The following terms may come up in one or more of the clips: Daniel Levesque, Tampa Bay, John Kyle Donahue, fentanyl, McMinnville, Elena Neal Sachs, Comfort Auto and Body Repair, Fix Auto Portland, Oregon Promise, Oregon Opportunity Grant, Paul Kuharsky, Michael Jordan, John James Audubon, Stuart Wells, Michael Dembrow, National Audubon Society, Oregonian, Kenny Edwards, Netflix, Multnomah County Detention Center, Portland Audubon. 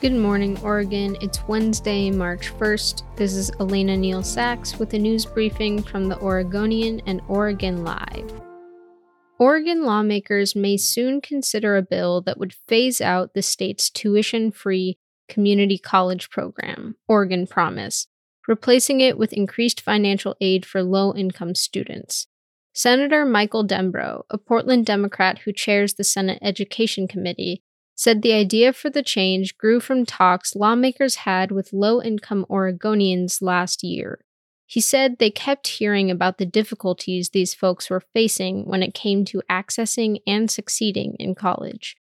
Good morning, Oregon. It's Wednesday, March 1st. This is Elena Neal Sachs with a news briefing from the Oregonian and Oregon Live. Oregon lawmakers may soon consider a bill that would phase out the state's tuition-free community college program, Oregon Promise, replacing it with increased financial aid for low-income students. Senator Michael Dembrow, a Portland Democrat who chairs the Senate Education Committee, said the idea for the change grew from talks lawmakers had with low-income Oregonians last year. He said they kept hearing about the difficulties these folks were facing when it came to accessing and succeeding in college.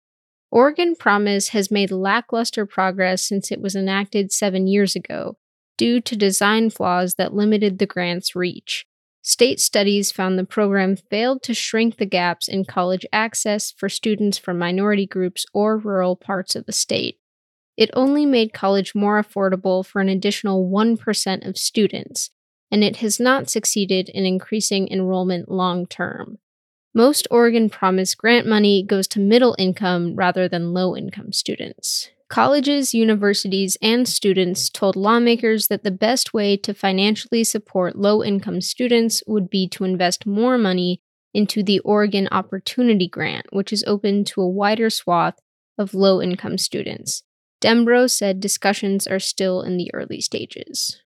Oregon Promise has made lackluster progress since it was enacted 7 years ago, due to design flaws that limited the grant's reach. State studies found the program failed to shrink the gaps in college access for students from minority groups or rural parts of the state. It only made college more affordable for an additional 1% of students, and it has not succeeded in increasing enrollment long-term. Most Oregon Promise grant money goes to middle-income rather than low-income students. Colleges, universities, and students told lawmakers that the best way to financially support low-income students would be to invest more money into the Oregon Opportunity Grant, which is open to a wider swath of low-income students. Dembrow said discussions are still in the early stages.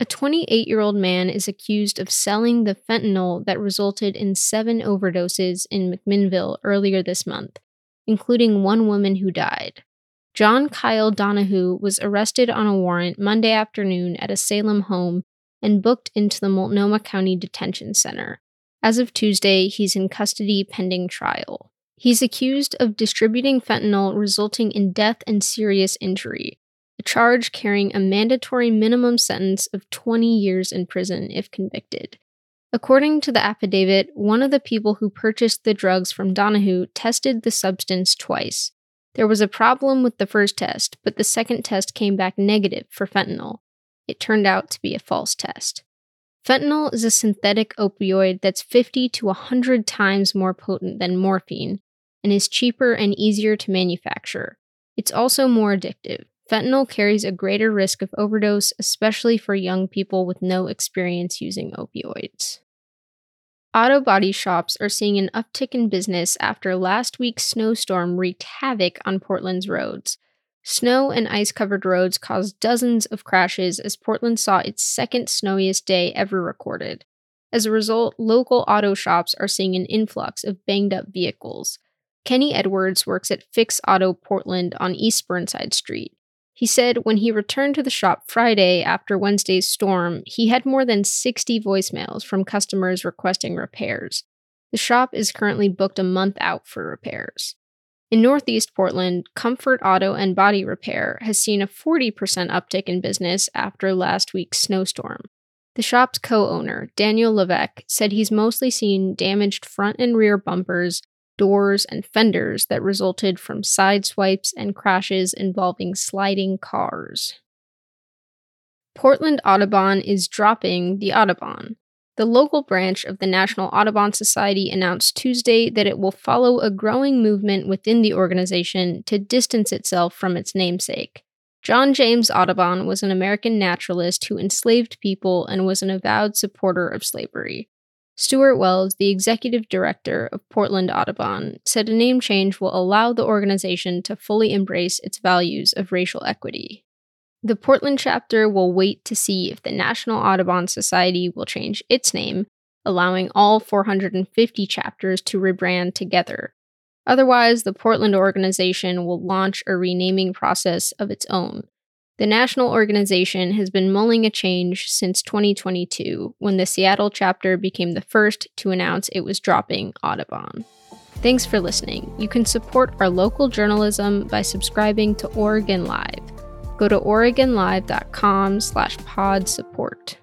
A 28-year-old man is accused of selling the fentanyl that resulted in 7 overdoses in McMinnville earlier this month, including one woman who died. John Kyle Donahue was arrested on a warrant Monday afternoon at a Salem home and booked into the Multnomah County Detention Center. As of Tuesday, he's in custody pending trial. He's accused of distributing fentanyl resulting in death and serious injury, a charge carrying a mandatory minimum sentence of 20 years in prison if convicted. According to the affidavit, one of the people who purchased the drugs from Donahue tested the substance twice. There was a problem with the first test, but the second test came back negative for fentanyl. It turned out to be a false test. Fentanyl is a synthetic opioid that's 50 to 100 times more potent than morphine and is cheaper and easier to manufacture. It's also more addictive. Fentanyl carries a greater risk of overdose, especially for young people with no experience using opioids. Auto body shops are seeing an uptick in business after last week's snowstorm wreaked havoc on Portland's roads. Snow and ice-covered roads caused dozens of crashes as Portland saw its second snowiest day ever recorded. As a result, local auto shops are seeing an influx of banged-up vehicles. Kenny Edwards works at Fix Auto Portland on East Burnside Street. He said when he returned to the shop Friday after Wednesday's storm, he had more than 60 voicemails from customers requesting repairs. The shop is currently booked a month out for repairs. In Northeast Portland, Comfort Auto and Body Repair has seen a 40% uptick in business after last week's snowstorm. The shop's co-owner, Daniel Levesque, said he's mostly seen damaged front and rear bumpers, doors, and fenders that resulted from side swipes and crashes involving sliding cars. Portland Audubon is dropping the Audubon. The local branch of the National Audubon Society announced Tuesday that it will follow a growing movement within the organization to distance itself from its namesake. John James Audubon was an American naturalist who enslaved people and was an avowed supporter of slavery. Stuart Wells, the executive director of Portland Audubon, said a name change will allow the organization to fully embrace its values of racial equity. The Portland chapter will wait to see if the National Audubon Society will change its name, allowing all 450 chapters to rebrand together. Otherwise, the Portland organization will launch a renaming process of its own. The national organization has been mulling a change since 2022, when the Seattle chapter became the first to announce it was dropping Audubon. Thanks for listening. You can support our local journalism by subscribing to Oregon Live. Go to OregonLive.com/pod support.